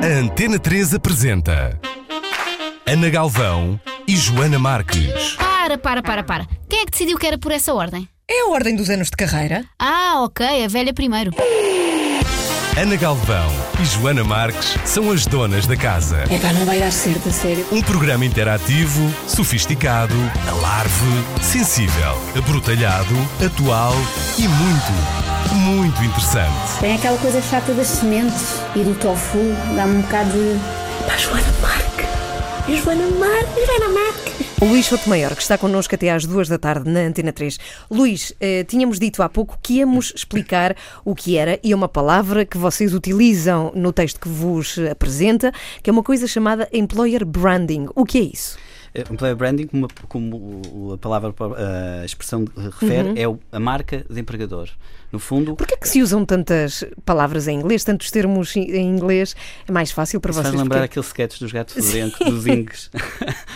A Antena 3 apresenta Ana Galvão e Joana Marques. Para. Quem é que decidiu que era por essa ordem? É a ordem dos anos de carreira. Ah, ok, a velha primeiro. Ana Galvão e Joana Marques são as donas da casa. Epá, não vai dar certo, a sério. Um programa interativo, sofisticado, alarve, sensível, abrutalhado, atual e muito interessante. Tem aquela coisa chata das sementes e do tofu, dá-me um bocado de... Pá, Joana Marques. O Luís Sotomayor, que está connosco até às 2 da tarde na Antena 3. Luís, tínhamos dito há pouco que íamos explicar o que era, e é uma palavra que vocês utilizam no texto que vos apresenta, que é uma coisa chamada employer branding. O que é isso? Employer branding, como a palavra, a expressão refere, é a marca de empregador. No fundo... Porquê é que se usam tantas palavras em inglês, tantos termos em inglês? É mais fácil para vocês... Faz lembrar aquele sketch dos gatos fedorentos, dos ingres.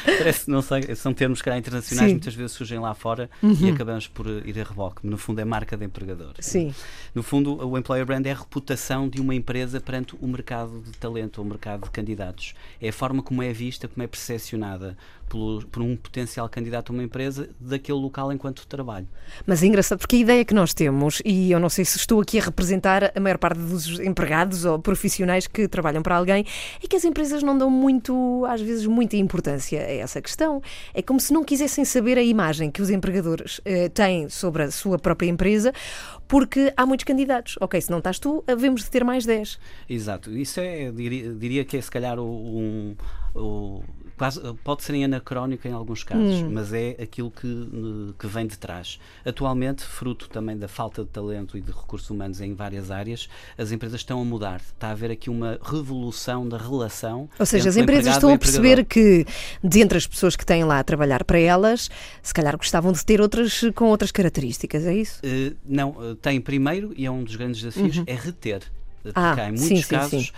Parece, não sei, são termos que há internacionais, sim, muitas vezes surgem lá fora e acabamos por ir a reboque. No fundo é marca de empregador. Sim. No fundo, o employer brand é a reputação de uma empresa perante o mercado de talento, o mercado de candidatos. É a forma como é vista, como é percepcionada por um potencial candidato a uma empresa daquele local enquanto trabalho. Mas é engraçado porque a ideia que nós temos, e eu não sei se estou aqui a representar a maior parte dos empregados ou profissionais que trabalham para alguém, é que as empresas não dão muito, às vezes, muita importância a essa questão. É como se não quisessem saber a imagem que os empregadores têm sobre a sua própria empresa, porque há muitos candidatos. Ok, se não estás tu, havemos de ter mais 10. Exato. Isso é, diria que é se calhar pode ser anacrónico em alguns casos, mas é aquilo que vem de trás. Atualmente, fruto também da falta de talento e de recursos humanos em várias áreas, as empresas estão a mudar. Está a haver aqui uma revolução da relação. Ou seja, as empresas estão a perceber que, dentre as pessoas que têm lá a trabalhar para elas, se calhar gostavam de ter outras com outras características, é isso? Não, tem primeiro, e é um dos grandes desafios, é reter. Porque há em muitos casos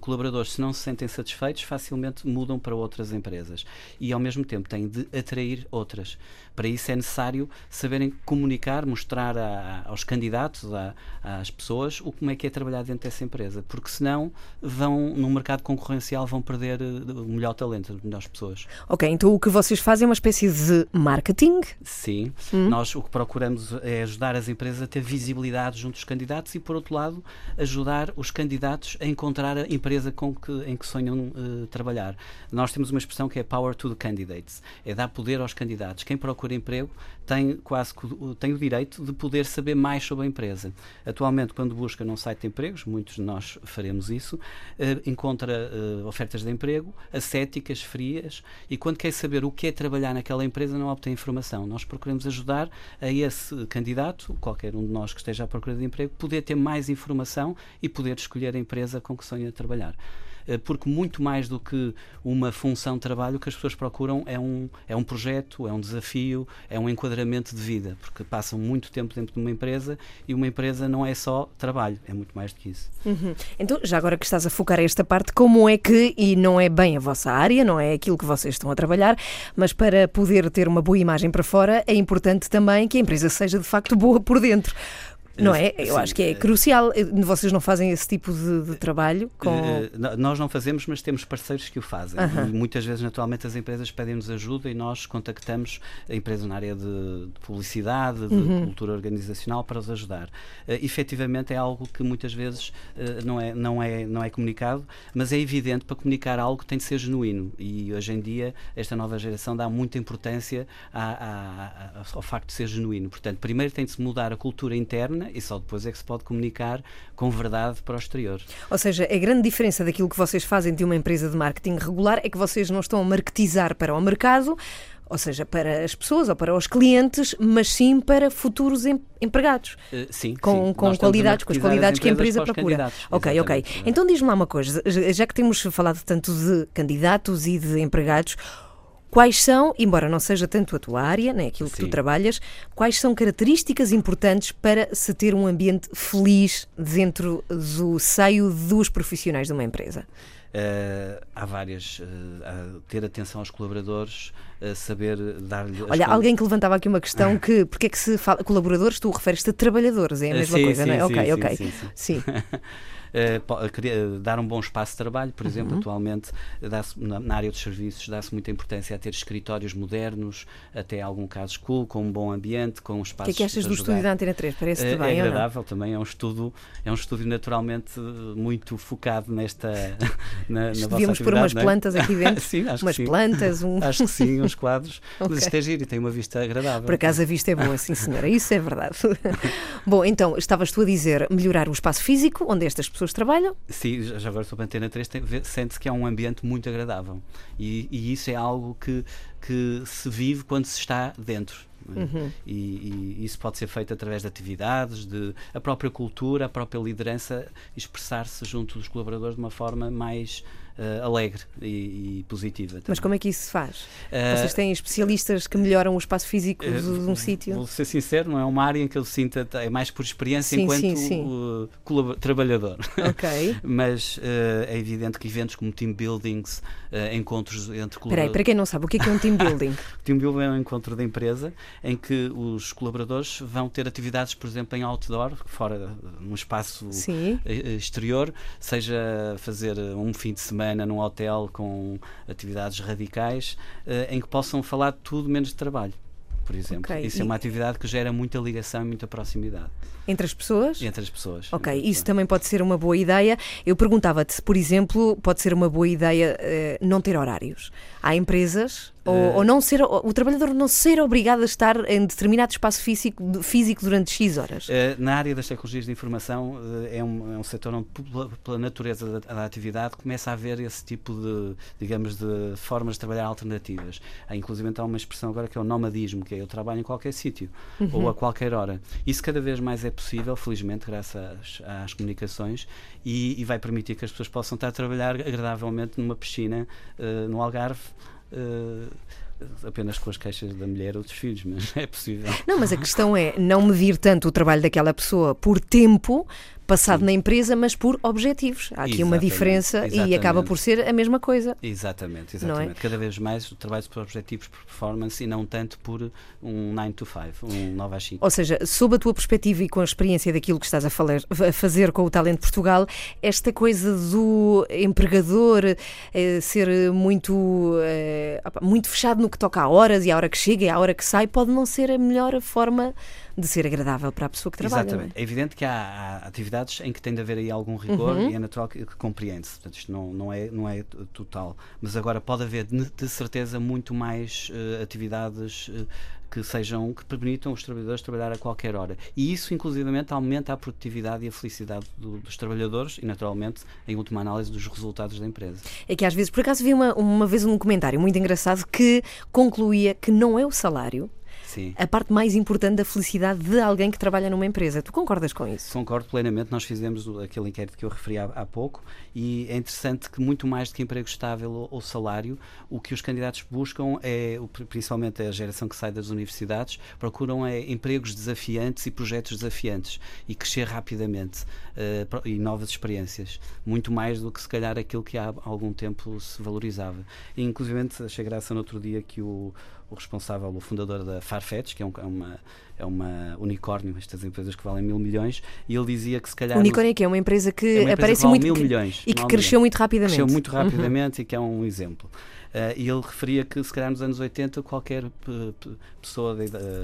colaboradores, se não se sentem satisfeitos, facilmente mudam para outras empresas e ao mesmo tempo têm de atrair outras. Para isso é necessário saberem comunicar, mostrar aos candidatos, às pessoas, como é que é trabalhar dentro dessa empresa, porque senão vão, no mercado concorrencial, vão perder o melhor talento, as melhores pessoas. Ok, então o que vocês fazem é uma espécie de marketing? Sim, nós o que procuramos é ajudar as empresas a ter visibilidade junto dos candidatos e, por outro lado, ajudar os candidatos a encontrar a empresa em que sonham trabalhar. Nós temos uma expressão que é power to the candidates, é dar poder aos candidatos. Quem procura emprego tem o direito de poder saber mais sobre a empresa. Atualmente, quando busca num site de empregos, muitos de nós faremos isso, encontra ofertas de emprego, ascéticas, frias, e quando quer saber o que é trabalhar naquela empresa, não obtém informação. Nós procuramos ajudar a esse candidato, qualquer um de nós que esteja à procura de emprego, poder ter mais informação e poder escolher a empresa com que sonha trabalhar. Porque muito mais do que uma função de trabalho, o que as pessoas procuram é um projeto, é um desafio, é um enquadramento de vida, porque passam muito tempo dentro de uma empresa e uma empresa não é só trabalho, é muito mais do que isso. Então, já agora que estás a focar esta parte, como é que, e não é bem a vossa área, não é aquilo que vocês estão a trabalhar, mas para poder ter uma boa imagem para fora, é importante também que a empresa seja de facto boa por dentro. Não é? Eu acho que é crucial. Vocês não fazem esse tipo de trabalho? Nós não fazemos, mas temos parceiros que o fazem. Muitas vezes, naturalmente, as empresas pedem-nos ajuda e nós contactamos a empresa na área de publicidade, de cultura organizacional, para os ajudar. Efetivamente, é algo que muitas vezes não é comunicado, mas é evidente, para comunicar algo tem de ser genuíno. E hoje em dia, esta nova geração dá muita importância ao facto de ser genuíno. Portanto, primeiro tem de se mudar a cultura interna e só depois é que se pode comunicar com verdade para o exterior. Ou seja, a grande diferença daquilo que vocês fazem de uma empresa de marketing regular é que vocês não estão a marketizar para o mercado, ou seja, para as pessoas ou para os clientes, mas sim para futuros empregados. Sim, com as qualidades que a empresa procura. Ok. Então diz-me lá uma coisa, já que temos falado tanto de candidatos e de empregados, Quais são, embora não seja tanto a tua área, né, aquilo que tu trabalhas, quais são características importantes para se ter um ambiente feliz dentro do seio dos profissionais de uma empresa? Há várias. Ter atenção aos colaboradores, saber dar-lhe... Olha, alguém que levantava aqui uma questão que, porque é que se fala colaboradores, tu referes-te a trabalhadores, é a mesma coisa, não é? Ok. Sim. Dar um bom espaço de trabalho, por exemplo, atualmente dá-se, na área dos serviços dá-se muita importância a ter escritórios modernos, até em algum caso cool, com um bom ambiente, com um espaço. O que é que achas do estúdio da Antena 3? Parece-te bem, é agradável também, é um estúdio naturalmente muito focado nesta na devíamos pôr umas plantas aqui dentro, acho que sim, uns quadros, mas isto é giro e tem uma vista agradável. Por acaso a vista é boa, sim senhora, isso é verdade. Bom, então, estavas tu a dizer melhorar o espaço físico, onde estas pessoas trabalham? Sim, já agora sobre a Antena 3 sente-se que é um ambiente muito agradável e isso é algo que se vive quando se está dentro. E isso pode ser feito através de atividades, de a própria cultura, a própria liderança, expressar-se junto dos colaboradores de uma forma mais alegre e positiva também. Mas como é que isso se faz? Vocês têm especialistas que melhoram o espaço físico de um sítio? Vou ser sincero, não é uma área em que eu sinta, é mais por experiência enquanto trabalhador. Okay. Mas é evidente que eventos como team buildings, encontros entre colaboradores... Espera aí, para quem não sabe, o que é um team building? Team building é um encontro da empresa em que os colaboradores vão ter atividades, por exemplo, em outdoor, fora, num espaço exterior, seja fazer um fim de semana num hotel com atividades radicais, em que possam falar tudo menos de trabalho, por exemplo. Okay. Isso é uma atividade que gera muita ligação e muita proximidade. Entre as pessoas? Entre as pessoas. Ok, isso também pode ser uma boa ideia. Eu perguntava-te se, por exemplo, pode ser uma boa ideia não ter horários. Há empresas, ou não ser, o trabalhador não ser obrigado a estar em determinado espaço físico durante X horas. Na área das tecnologias de informação é um setor onde, pela natureza da atividade, começa a haver esse tipo de, digamos, de formas de trabalhar alternativas. Inclusive há uma expressão agora que é o nomadismo, que é eu trabalho em qualquer sítio, ou a qualquer hora. Isso cada vez mais é possível, felizmente, graças às comunicações, e vai permitir que as pessoas possam estar a trabalhar agradavelmente numa piscina, no Algarve, apenas com as queixas da mulher ou dos filhos, mas é possível. Não, mas a questão é não medir tanto o trabalho daquela pessoa por tempo passado na empresa, mas por objetivos. Há aqui uma diferença e acaba por ser a mesma coisa. Exatamente. Não é? Cada vez mais o trabalho por objetivos, por performance e não tanto por um 9 to 5, um 9 às 5. Ou seja, sob a tua perspectiva e com a experiência daquilo que estás a fazer com o Talent Portugal, esta coisa do empregador ser muito fechado no que toca a horas e a hora que chega e a hora que sai pode não ser a melhor forma de ser agradável para a pessoa que trabalha. Exatamente. É evidente que há atividades em que tem de haver aí algum rigor e é natural que compreende-se. Portanto, isto não é total. Mas agora pode haver, de certeza, muito mais atividades que permitam os trabalhadores trabalhar a qualquer hora. E isso, inclusivamente, aumenta a produtividade e a felicidade dos trabalhadores e, naturalmente, em última análise, dos resultados da empresa. É que às vezes, por acaso, vi uma vez um comentário muito engraçado que concluía que não é o salário a parte mais importante da felicidade de alguém que trabalha numa empresa. Tu concordas com isso? Concordo plenamente. Nós fizemos aquele inquérito que eu referi há pouco e é interessante que muito mais do que emprego estável ou salário, o que os candidatos buscam é, principalmente a geração que sai das universidades, procuram empregos desafiantes e projetos desafiantes e crescer rapidamente e novas experiências. Muito mais do que se calhar aquilo que há algum tempo se valorizava. E, inclusive, achei graça no outro dia que o responsável, o fundador da Farfetch, que é uma unicórnio, estas empresas que valem 1.000 milhões, e ele dizia que se calhar... Unicórnio é que é uma empresa que aparece muito... 1.000 milhões. E que cresceu muito rapidamente. Cresceu muito rapidamente e que é um exemplo. E ele referia que se calhar nos anos 80 qualquer pessoa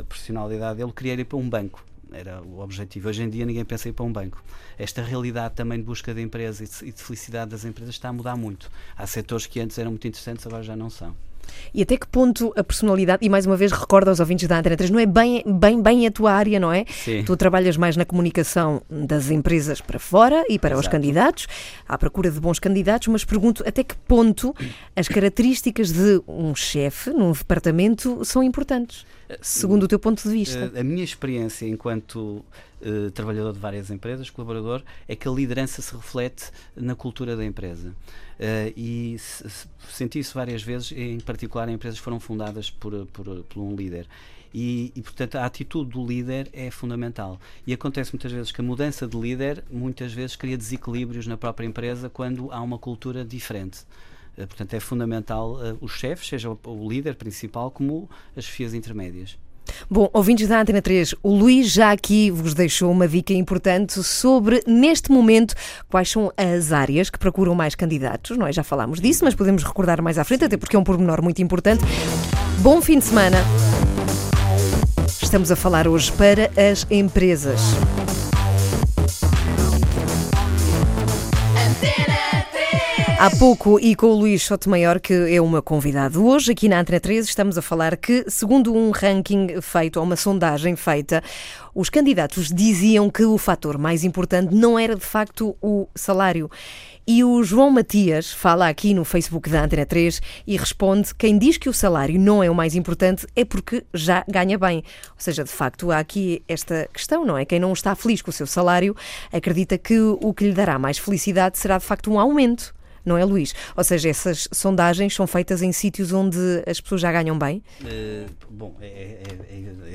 profissional de idade dele queria ir para um banco. Era o objetivo. Hoje em dia ninguém pensa em ir para um banco. Esta realidade também de busca de empresa e de felicidade das empresas está a mudar muito. Há setores que antes eram muito interessantes, agora já não são. E até que ponto a personalidade, e mais uma vez recordo aos ouvintes da Antena 3, não é bem a tua área, não é? Sim. Tu trabalhas mais na comunicação das empresas para fora e para os candidatos, à procura de bons candidatos, mas pergunto até que ponto as características de um chefe num departamento são importantes? Segundo o teu ponto de vista. A minha experiência enquanto trabalhador de várias empresas, colaborador, é que a liderança se reflete na cultura da empresa. E senti isso várias vezes, em particular em empresas que foram fundadas por um líder. E, portanto, a atitude do líder é fundamental. E acontece muitas vezes que a mudança de líder, muitas vezes, cria desequilíbrios na própria empresa quando há uma cultura diferente. Portanto, é fundamental os chefes, seja o líder principal, como as chefias intermédias. Bom, ouvintes da Antena 3, o Luís já aqui vos deixou uma dica importante sobre, neste momento, quais são as áreas que procuram mais candidatos. Nós já falámos disso, mas podemos recordar mais à frente, até porque é um pormenor muito importante. Bom fim de semana! Estamos a falar hoje para as empresas. Há pouco, e com o Luís Sotomayor, que é uma convidada hoje, aqui na Antena 3, estamos a falar que, segundo um ranking feito, ou uma sondagem feita, os candidatos diziam que o fator mais importante não era, de facto, o salário. E o João Matias fala aqui no Facebook da Antena 3 e responde: quem diz que o salário não é o mais importante é porque já ganha bem. Ou seja, de facto, há aqui esta questão, não é? Quem não está feliz com o seu salário acredita que o que lhe dará mais felicidade será, de facto, um aumento. Não é, Luís? Ou seja, essas sondagens são feitas em sítios onde as pessoas já ganham bem? Bom, é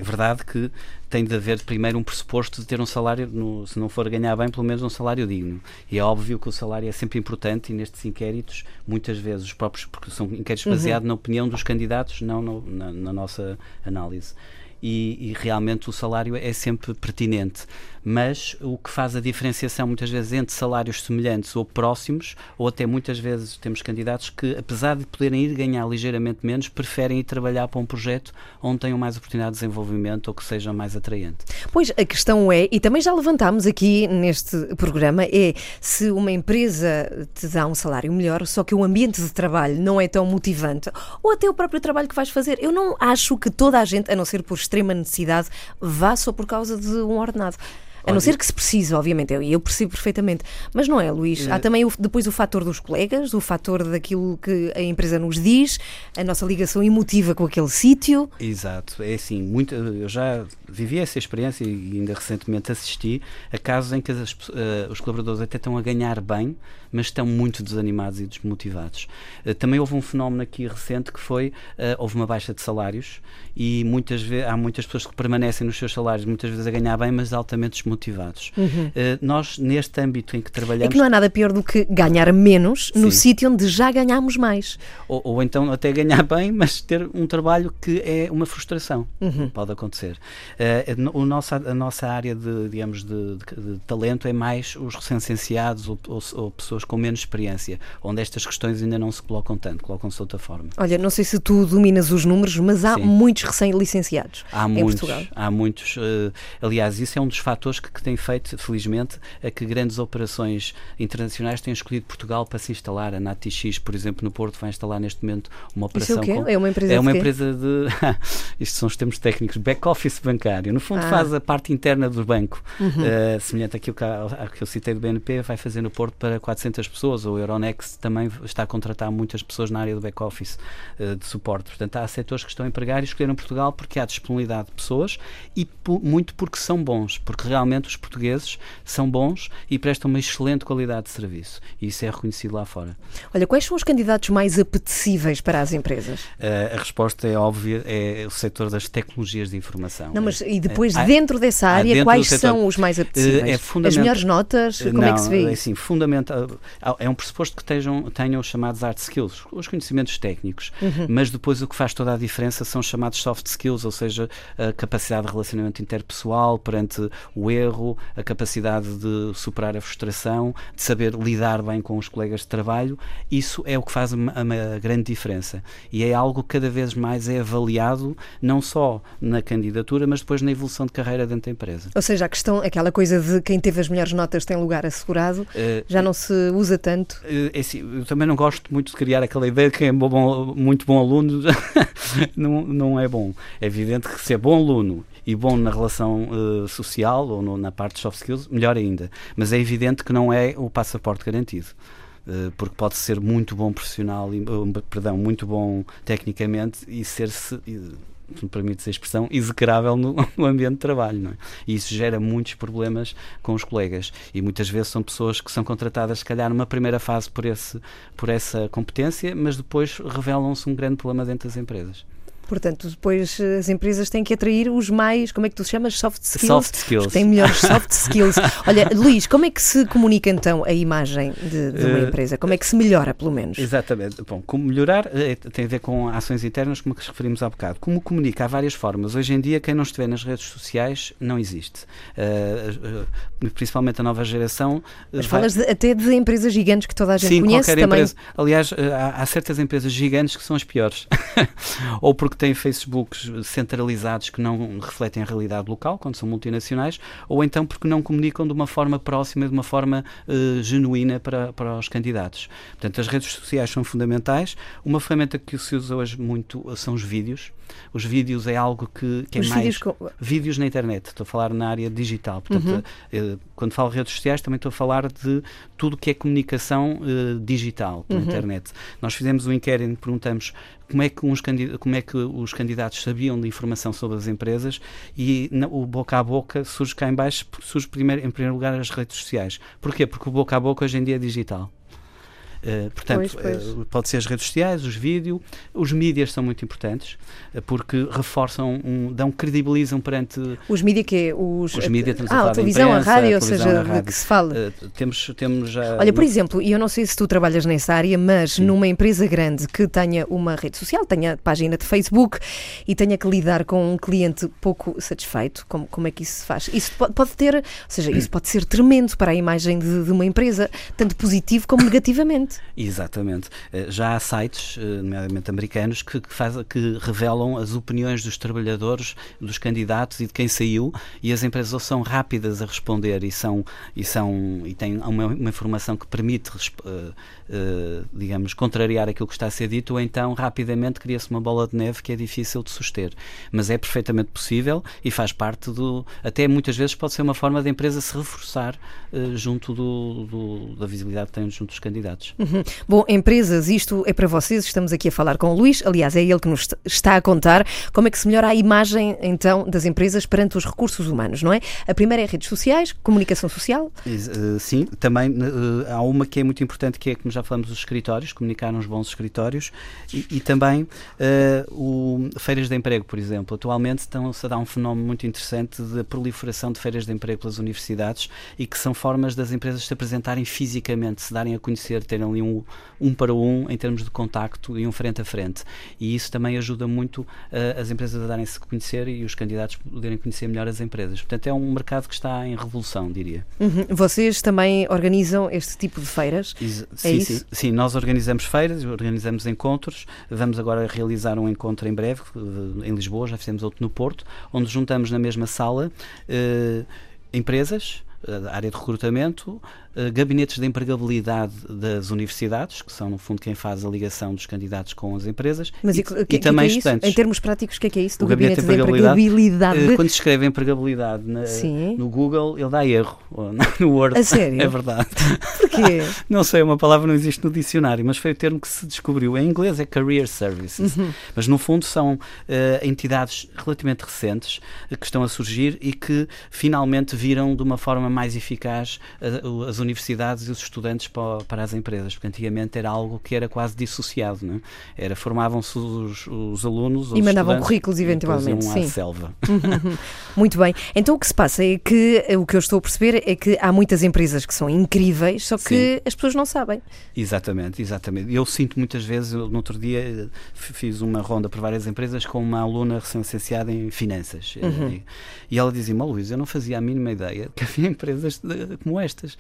verdade que tem de haver primeiro um pressuposto de ter um salário, se não for ganhar bem, pelo menos um salário digno. E é óbvio que o salário é sempre importante, e nestes inquéritos, muitas vezes os próprios, porque são inquéritos baseados na opinião dos candidatos, não na nossa análise. E realmente o salário é sempre pertinente, mas o que faz a diferenciação muitas vezes entre salários semelhantes ou próximos, ou até muitas vezes temos candidatos que, apesar de poderem ir ganhar ligeiramente menos, preferem ir trabalhar para um projeto onde tenham mais oportunidade de desenvolvimento ou que seja mais atraente. Pois, a questão é, e também já levantámos aqui neste programa, é se uma empresa te dá um salário melhor, só que o ambiente de trabalho não é tão motivante, ou até o próprio trabalho que vais fazer. Eu não acho que toda a gente, a não ser por extrema necessidade, vá só por causa de um ordenado. A não ser que se precise, obviamente, eu percebo perfeitamente. Mas não é, Luís? Há também depois o fator dos colegas, o fator daquilo que a empresa nos diz, a nossa ligação emotiva com aquele sítio. Exato, é assim, eu já vivi essa experiência e ainda recentemente assisti a casos em que os colaboradores até estão a ganhar bem, mas estão muito desanimados e desmotivados. Também houve um fenómeno aqui recente que foi, houve uma baixa de salários e há muitas pessoas que permanecem nos seus salários, muitas vezes a ganhar bem, mas altamente desmotivados. Nós, neste âmbito em que trabalhamos... É que não há nada pior do que ganhar menos no sítio onde já ganhámos mais. Ou então até ganhar bem, mas ter um trabalho que é uma frustração. Pode acontecer. A nossa área de talento é mais os recém-licenciados ou pessoas com menos experiência, onde estas questões ainda não se colocam tanto, colocam-se de outra forma. Olha, não sei se tu dominas os números, mas há muitos recém-licenciados em Portugal. Há muitos. Aliás, isso é um dos fatores que têm feito, felizmente, a que grandes operações internacionais têm escolhido Portugal para se instalar. A Natixis, por exemplo, no Porto, vai instalar neste momento uma operação... Isso é o quê? É uma empresa de quê? É uma empresa de... Isto são os termos técnicos. Back-office bancário. No fundo, faz a parte interna do banco. Semelhante àquilo que eu citei do BNP, vai fazer no Porto para 400 pessoas. O Euronext também está a contratar muitas pessoas na área do back-office de suporte. Portanto, há setores que estão a empregar e escolheram Portugal porque há disponibilidade de pessoas e muito porque são bons, porque realmente os portugueses são bons e prestam uma excelente qualidade de serviço. E isso é reconhecido lá fora. Olha, quais são os candidatos mais apetecíveis para as empresas? A resposta é óbvia, é o setor das tecnologias de informação. Não, mas e depois, dentro dessa área, quais são os mais apetecíveis? As melhores notas? Como é que se vê? É assim, fundamental. É um pressuposto que tenham os chamados hard skills, os conhecimentos técnicos, mas depois o que faz toda a diferença são os chamados soft skills, ou seja, a capacidade de relacionamento interpessoal perante o erro, a capacidade de superar a frustração, de saber lidar bem com os colegas de trabalho. Isso é o que faz a grande diferença e é algo que cada vez mais é avaliado, não só na candidatura, mas depois na evolução de carreira dentro da empresa. Ou seja, a questão, aquela coisa de quem teve as melhores notas tem lugar assegurado, já não se usa tanto? Eu também não gosto muito de criar aquela ideia de que é muito bom aluno. Não é bom. É evidente que se é bom aluno e bom na relação social ou na parte de soft skills, melhor ainda. Mas é evidente que não é o passaporte garantido, porque pode ser muito bom profissional, muito bom tecnicamente e ser-se se me permites a expressão, execrável no ambiente de trabalho, não é? E isso gera muitos problemas com os colegas, e muitas vezes são pessoas que são contratadas, se calhar, numa primeira fase por essa competência, mas depois revelam-se um grande problema dentro das empresas. Portanto, depois as empresas têm que atrair os mais, como é que tu chamas? Soft skills. Têm melhores soft skills. Olha, Luís, como é que se comunica então a imagem de uma empresa? Como é que se melhora, pelo menos? Exatamente. Bom, como melhorar tem a ver com ações internas, como que referimos há bocado. Como comunica, há várias formas. Hoje em dia, quem não estiver nas redes sociais não existe. Principalmente a nova geração. Mas falas até de empresas gigantes que toda a gente conhece também. Sim, qualquer empresa. Aliás, há certas empresas gigantes que são as piores. Ou porque têm Facebooks centralizados que não refletem a realidade local, quando são multinacionais, ou então porque não comunicam de uma forma próxima, de uma forma genuína para os candidatos. Portanto, as redes sociais são fundamentais. Uma ferramenta que se usa hoje muito são os vídeos. Os vídeos é algo que é mais... Vídeos na internet, estou a falar na área digital. Portanto, quando falo de redes sociais, também estou a falar de tudo que é comunicação digital pela internet. Nós fizemos um inquérito em que perguntamos como é que os candidatos sabiam de informação sobre as empresas, e o boca a boca surge cá em baixo, surge em primeiro lugar as redes sociais. Porquê? Porque o boca a boca hoje em dia é digital. Portanto, pois. Pode ser as redes sociais, os vídeos, os mídias são muito importantes, porque reforçam, credibilizam perante... Os mídias que é? Os mídias, a televisão, imprensa, a rádio, ou seja, de que se fala. Temos já... Olha, por exemplo, eu não sei se tu trabalhas nessa área, mas numa empresa grande que tenha uma rede social, tenha página de Facebook e tenha que lidar com um cliente pouco satisfeito, como é que isso se faz? Isso pode ter, ou seja, isso pode ser tremendo para a imagem de uma empresa, tanto positivo como negativamente. Exatamente. Já há sites, nomeadamente americanos, que revelam as opiniões dos trabalhadores, dos candidatos e de quem saiu, e as empresas são rápidas a responder e têm uma informação que permite, digamos, contrariar aquilo que está a ser dito, ou então rapidamente cria-se uma bola de neve que é difícil de suster. Mas é perfeitamente possível e faz parte até muitas vezes pode ser uma forma da empresa se reforçar junto da visibilidade que tem junto dos candidatos. Bom, empresas, isto é para vocês, estamos aqui a falar com o Luís, aliás é ele que nos está a contar como é que se melhora a imagem então das empresas perante os recursos humanos, não é? A primeira é redes sociais, comunicação social. Sim, também há uma que é muito importante, que é, como já falamos, os escritórios, comunicar uns bons escritórios e também feiras de emprego, por exemplo. Atualmente estão-se a dar um fenómeno muito interessante da proliferação de feiras de emprego pelas universidades, e que são formas das empresas se apresentarem fisicamente, se darem a conhecer, terem ali um para um em termos de contacto e um frente a frente, e isso também ajuda muito as empresas a darem-se a conhecer e os candidatos poderem conhecer melhor as empresas. Portanto, é um mercado que está em revolução, diria. Vocês também organizam este tipo de feiras? Sim, nós organizamos feiras, organizamos encontros. Vamos agora realizar um encontro em breve em Lisboa, já fizemos outro no Porto, onde juntamos na mesma sala empresas, área de recrutamento, gabinetes de empregabilidade das universidades, que são, no fundo, quem faz a ligação dos candidatos com as empresas. Mas e também que é estudantes. Em termos práticos, o que é isso do gabinete de empregabilidade? Quando se escreve empregabilidade no Google, ele dá erro. No Word. A sério? É verdade. Porquê? Não sei, uma palavra não existe no dicionário, mas foi o termo que se descobriu. Em inglês é Career Services. Mas, no fundo, são entidades relativamente recentes que estão a surgir e que, finalmente, viram de uma forma mais eficaz as universidades e os estudantes para as empresas, porque antigamente era algo que era quase dissociado, não é? Formavam-se os alunos e mandavam currículos eventualmente, sim. À selva. Muito bem. Então o que se passa é que, o que eu estou a perceber é que há muitas empresas que são incríveis, só que as pessoas não sabem. Exatamente. Eu sinto muitas vezes, no outro dia fiz uma ronda por várias empresas com uma aluna recém-licenciada em finanças, e ela dizia-me: Luís, eu não fazia a mínima ideia que havia empresas como estas,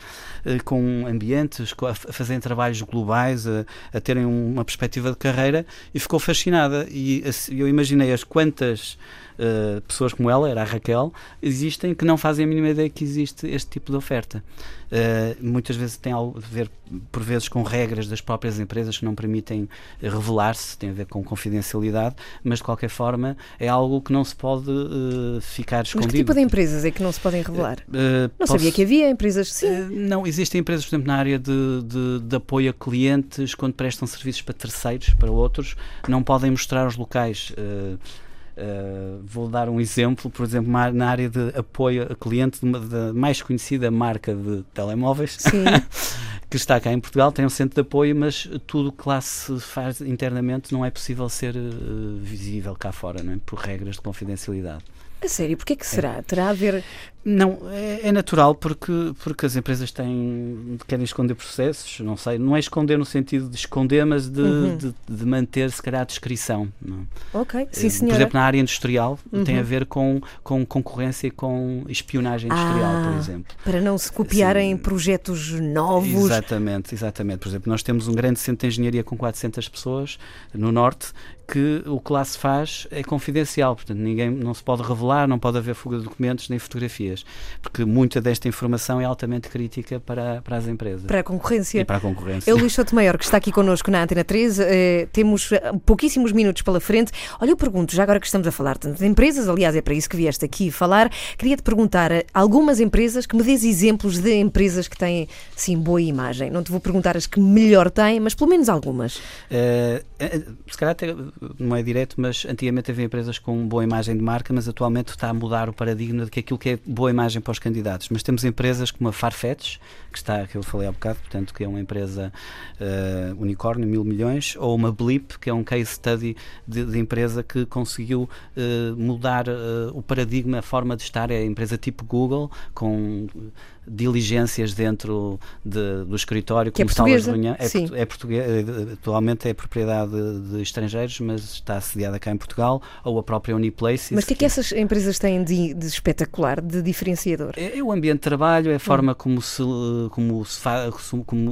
com ambientes, a fazerem trabalhos globais, a terem uma perspectiva de carreira, e ficou fascinada. E eu imaginei as quantas pessoas como ela, era a Raquel, existem que não fazem a mínima ideia que existe este tipo de oferta. Muitas vezes tem algo a ver, por vezes, com regras das próprias empresas que não permitem revelar-se, tem a ver com confidencialidade, mas de qualquer forma é algo que não se pode ficar escondido. Mas que tipo de empresas é que não se podem revelar? Sabia que havia empresas assim. Não, existem empresas, por exemplo, na área de apoio a clientes, quando prestam serviços para terceiros, para outros, não podem mostrar os locais. Vou dar um exemplo, por exemplo, na área de apoio a cliente da mais conhecida marca de telemóveis. Sim. Que está cá em Portugal, tem um centro de apoio, mas tudo que lá se faz internamente não é possível ser visível cá fora, não é? Por regras de confidencialidade. A sério, porquê que será? É. Terá a ver... Não, é natural porque as empresas querem esconder processos, não sei, não é esconder no sentido de esconder, mas de manter, se calhar, a descrição. Não? Ok, sim, senhora. Por exemplo, na área industrial, tem a ver com concorrência e com espionagem industrial, por exemplo. Para não se copiarem projetos novos. Exatamente. Por exemplo, nós temos um grande centro de engenharia com 400 pessoas no Norte, que o que lá se faz é confidencial, portanto, ninguém, não se pode revelar, não pode haver fuga de documentos nem fotografias, porque muita desta informação é altamente crítica para as empresas. Para a concorrência. E para a concorrência. É o Luís Sotomayor, que está aqui connosco na Antena 3. Temos pouquíssimos minutos pela frente. Olha, eu pergunto, já agora que estamos a falar tanto de empresas, aliás, é para isso que vieste aqui falar, queria-te perguntar algumas empresas, que me dês exemplos de empresas que têm, sim, boa imagem. Não te vou perguntar as que melhor têm, mas pelo menos algumas. Se calhar até, não é direto, mas antigamente havia empresas com boa imagem de marca, mas atualmente está a mudar o paradigma de que aquilo que é boa imagem para os candidatos, mas temos empresas como a Farfetch, que eu falei há bocado, portanto, que é uma empresa unicórnio, 1.000 milhões, ou uma Blip, que é um case study de empresa que conseguiu mudar o paradigma, a forma de estar, é a empresa tipo Google, com diligências dentro do escritório, como salas de reunião. É portuguesa, atualmente é propriedade de estrangeiros, mas está assediada cá em Portugal, ou a própria Uniplaces. Mas o que é que essas empresas têm de espetacular, de diferenciador? É o ambiente de trabalho, é a forma como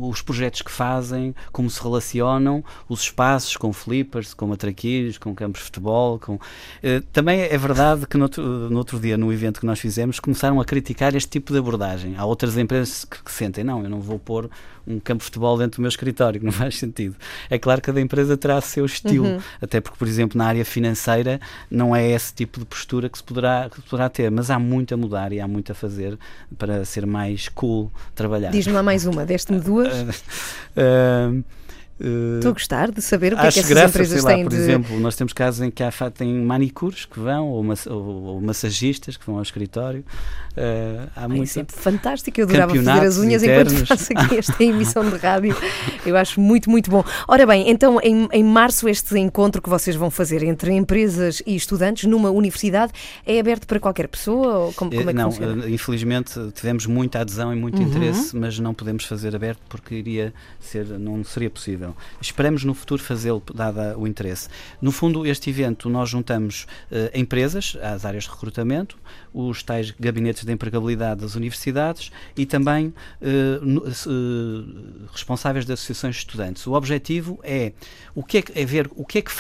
os projetos que fazem, como se relacionam, os espaços com flippers, com matraquilhos, com campos de futebol. Também é verdade que no outro dia, num evento que nós fizemos, começaram a criticar este tipo de abordagem. Há outras empresas que sentem, não, eu não vou pôr um campo de futebol dentro do meu escritório, que não faz sentido. É claro que cada empresa terá o seu estilo, até porque, por exemplo, na área financeira não é esse tipo de postura que se poderá ter, mas há muito a mudar e há muito a fazer para ser mais cool trabalhar. Diz-me lá mais uma, deste-me duas. Estou a gostar de saber o que é que essas empresas têm. Por exemplo, nós temos casos em que tem manicures que vão, ou massagistas que vão ao escritório. Há muito. É sempre fantástico, eu adorava fazer as unhas enquanto faço aqui esta emissão de rádio. Eu acho muito, muito bom. Ora bem, então em março este encontro que vocês vão fazer entre empresas e estudantes numa universidade é aberto para qualquer pessoa? Ou como é que funciona? Não, infelizmente tivemos muita adesão e muito interesse, mas não podemos fazer aberto porque não seria possível. Esperamos no futuro fazê-lo, dado o interesse. No fundo, este evento nós juntamos empresas, as áreas de recrutamento, os tais gabinetes de empregabilidade das universidades e também responsáveis de associações de estudantes. O objetivo é ver o que é que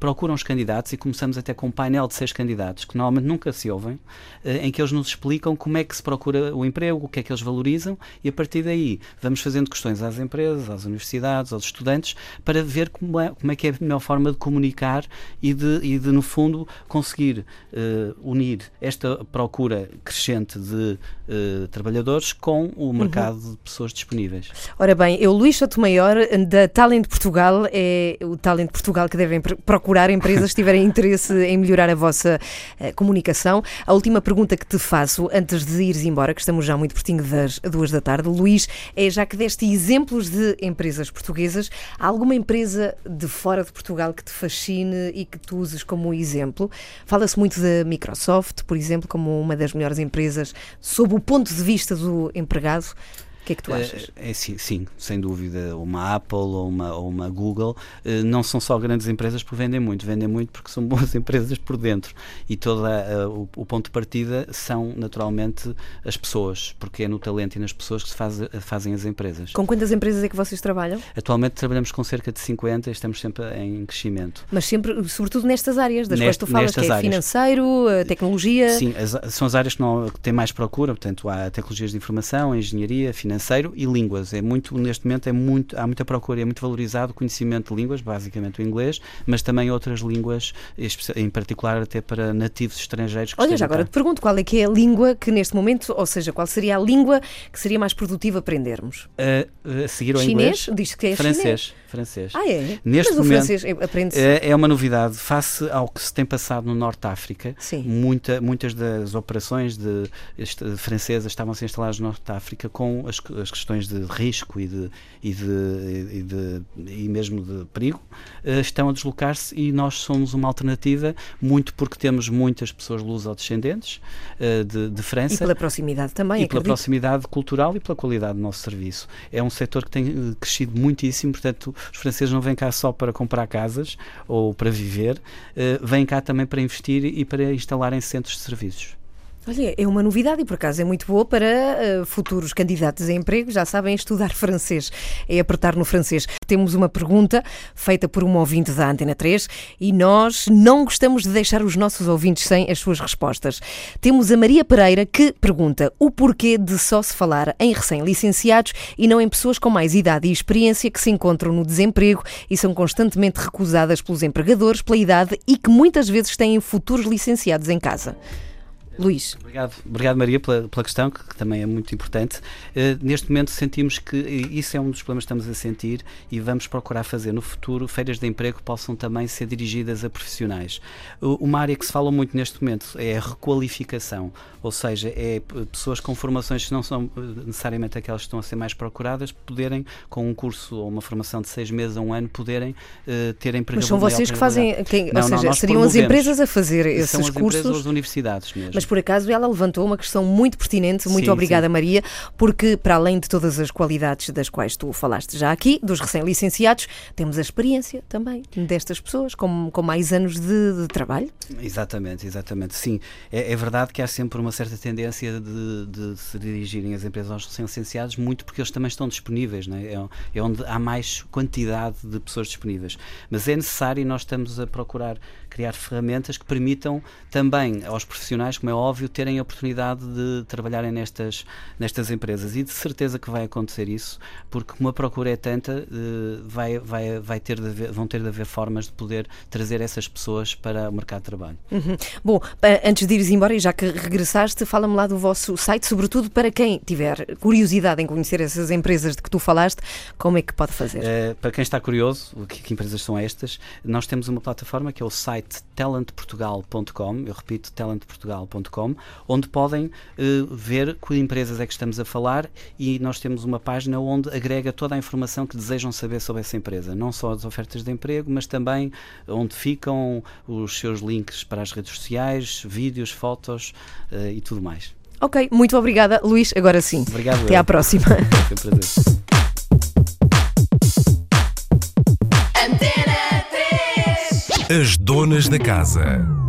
procuram os candidatos, e começamos até com um painel de 6 candidatos, que normalmente nunca se ouvem, em que eles nos explicam como é que se procura o emprego, o que é que eles valorizam, e a partir daí vamos fazendo questões às empresas, às universidades, aos estudantes, para ver como é que é a melhor forma de comunicar e de no fundo, conseguir unir esta procura crescente de trabalhadores com o mercado de pessoas disponíveis. Ora bem, eu, Luís Sotomayor, da Talent Portugal, é o Talent Portugal que devem procurar empresas que tiverem interesse em melhorar a vossa comunicação. A última pergunta que te faço, antes de ires embora, que estamos já muito pertinho das 14h, Luís, é, já que deste exemplos de empresas portuguesas, há alguma empresa de fora de Portugal que te fascine e que tu uses como exemplo? Fala-se muito da Microsoft, por exemplo, como uma das melhores empresas sob o ponto de vista do empregado. O que é que tu achas? Sim, sem dúvida. Uma Apple ou uma Google não são só grandes empresas porque vendem muito porque são boas empresas por dentro, e todo o ponto de partida são naturalmente as pessoas, porque é no talento e nas pessoas que se fazem as empresas. Com quantas empresas é que vocês trabalham? Atualmente trabalhamos com cerca de 50 e estamos sempre em crescimento. Mas sempre, sobretudo nestas áreas das quais tu falas, que é financeiro, tecnologia? Sim, são as áreas que têm mais procura, portanto há tecnologias de informação, engenharia, financeiro e línguas. Neste momento há muita procura e é muito valorizado o conhecimento de línguas, basicamente o inglês, mas também outras línguas, em particular até para nativos estrangeiros. Olha, já agora te pergunto, qual é que é a língua que neste momento, ou seja, qual seria a língua que seria mais produtiva aprendermos? A seguir ao inglês? Chinês? Diz-se que é francês. Francês. Ah, é? Neste momento, o francês aprende-se. É uma novidade. Face ao que se tem passado no Norte de África, muitas das operações francesas estavam a ser instaladas no Norte de África com as questões de risco e mesmo de perigo, estão a deslocar-se, e nós somos uma alternativa, muito porque temos muitas pessoas luso-descendentes de França. E pela proximidade também, e acredito. Pela proximidade cultural e pela qualidade do nosso serviço. É um setor que tem crescido muitíssimo, portanto, os franceses não vêm cá só para comprar casas ou para viver, vêm cá também para investir e para instalarem centros de serviços. Olha, é uma novidade e, por acaso, é muito boa para futuros candidatos a emprego. Já sabem, estudar francês é apertar no francês. Temos uma pergunta feita por um ouvinte da Antena 3 e nós não gostamos de deixar os nossos ouvintes sem as suas respostas. Temos a Maria Pereira, que pergunta o porquê de só se falar em recém-licenciados e não em pessoas com mais idade e experiência que se encontram no desemprego e são constantemente recusadas pelos empregadores pela idade e que muitas vezes têm futuros licenciados em casa. Luís. Obrigado, Maria, pela questão, que também é muito importante. Neste momento sentimos que isso é um dos problemas que estamos a sentir, e vamos procurar fazer no futuro feiras de emprego que possam também ser dirigidas a profissionais. Uma área que se fala muito neste momento é a requalificação, ou seja, é pessoas com formações que não são necessariamente aquelas que estão a ser mais procuradas, poderem, com um curso ou uma formação de 6 meses a 1 ano, poderem ter empregabilidade. Mas são vocês que fazem, ou seja, seriam as empresas a fazer esses cursos? São as universidades mesmo. Mas, por acaso, ela levantou uma questão muito pertinente. Muito obrigada, Maria, porque, para além de todas as qualidades das quais tu falaste já aqui, dos recém-licenciados, temos a experiência também destas pessoas com mais anos de trabalho. Exatamente, sim. É verdade que há sempre uma certa tendência de se dirigirem as empresas aos recém-licenciados, muito porque eles também estão disponíveis, não é? É onde há mais quantidade de pessoas disponíveis. Mas é necessário, e nós estamos a procurar criar ferramentas que permitam também aos profissionais, como é óbvio, terem a oportunidade de trabalharem nestas empresas. E de certeza que vai acontecer isso, porque como a procura é tanta, vão ter de haver formas de poder trazer essas pessoas para o mercado de trabalho. Uhum. Bom, antes de ires embora, e já que regressaste, fala-me lá do vosso site, sobretudo para quem tiver curiosidade em conhecer essas empresas de que tu falaste, como é que pode fazer? Para quem está curioso, que empresas são estas, nós temos uma plataforma que é o site talentportugal.com, eu repito, talentportugal.com, onde podem ver que empresas é que estamos a falar, e nós temos uma página onde agrega toda a informação que desejam saber sobre essa empresa, não só as ofertas de emprego, mas também onde ficam os seus links para as redes sociais, vídeos, fotos e tudo mais. Ok, muito obrigada, Luís, agora sim. Obrigado. Até à próxima. Foi um prazer. As donas da casa.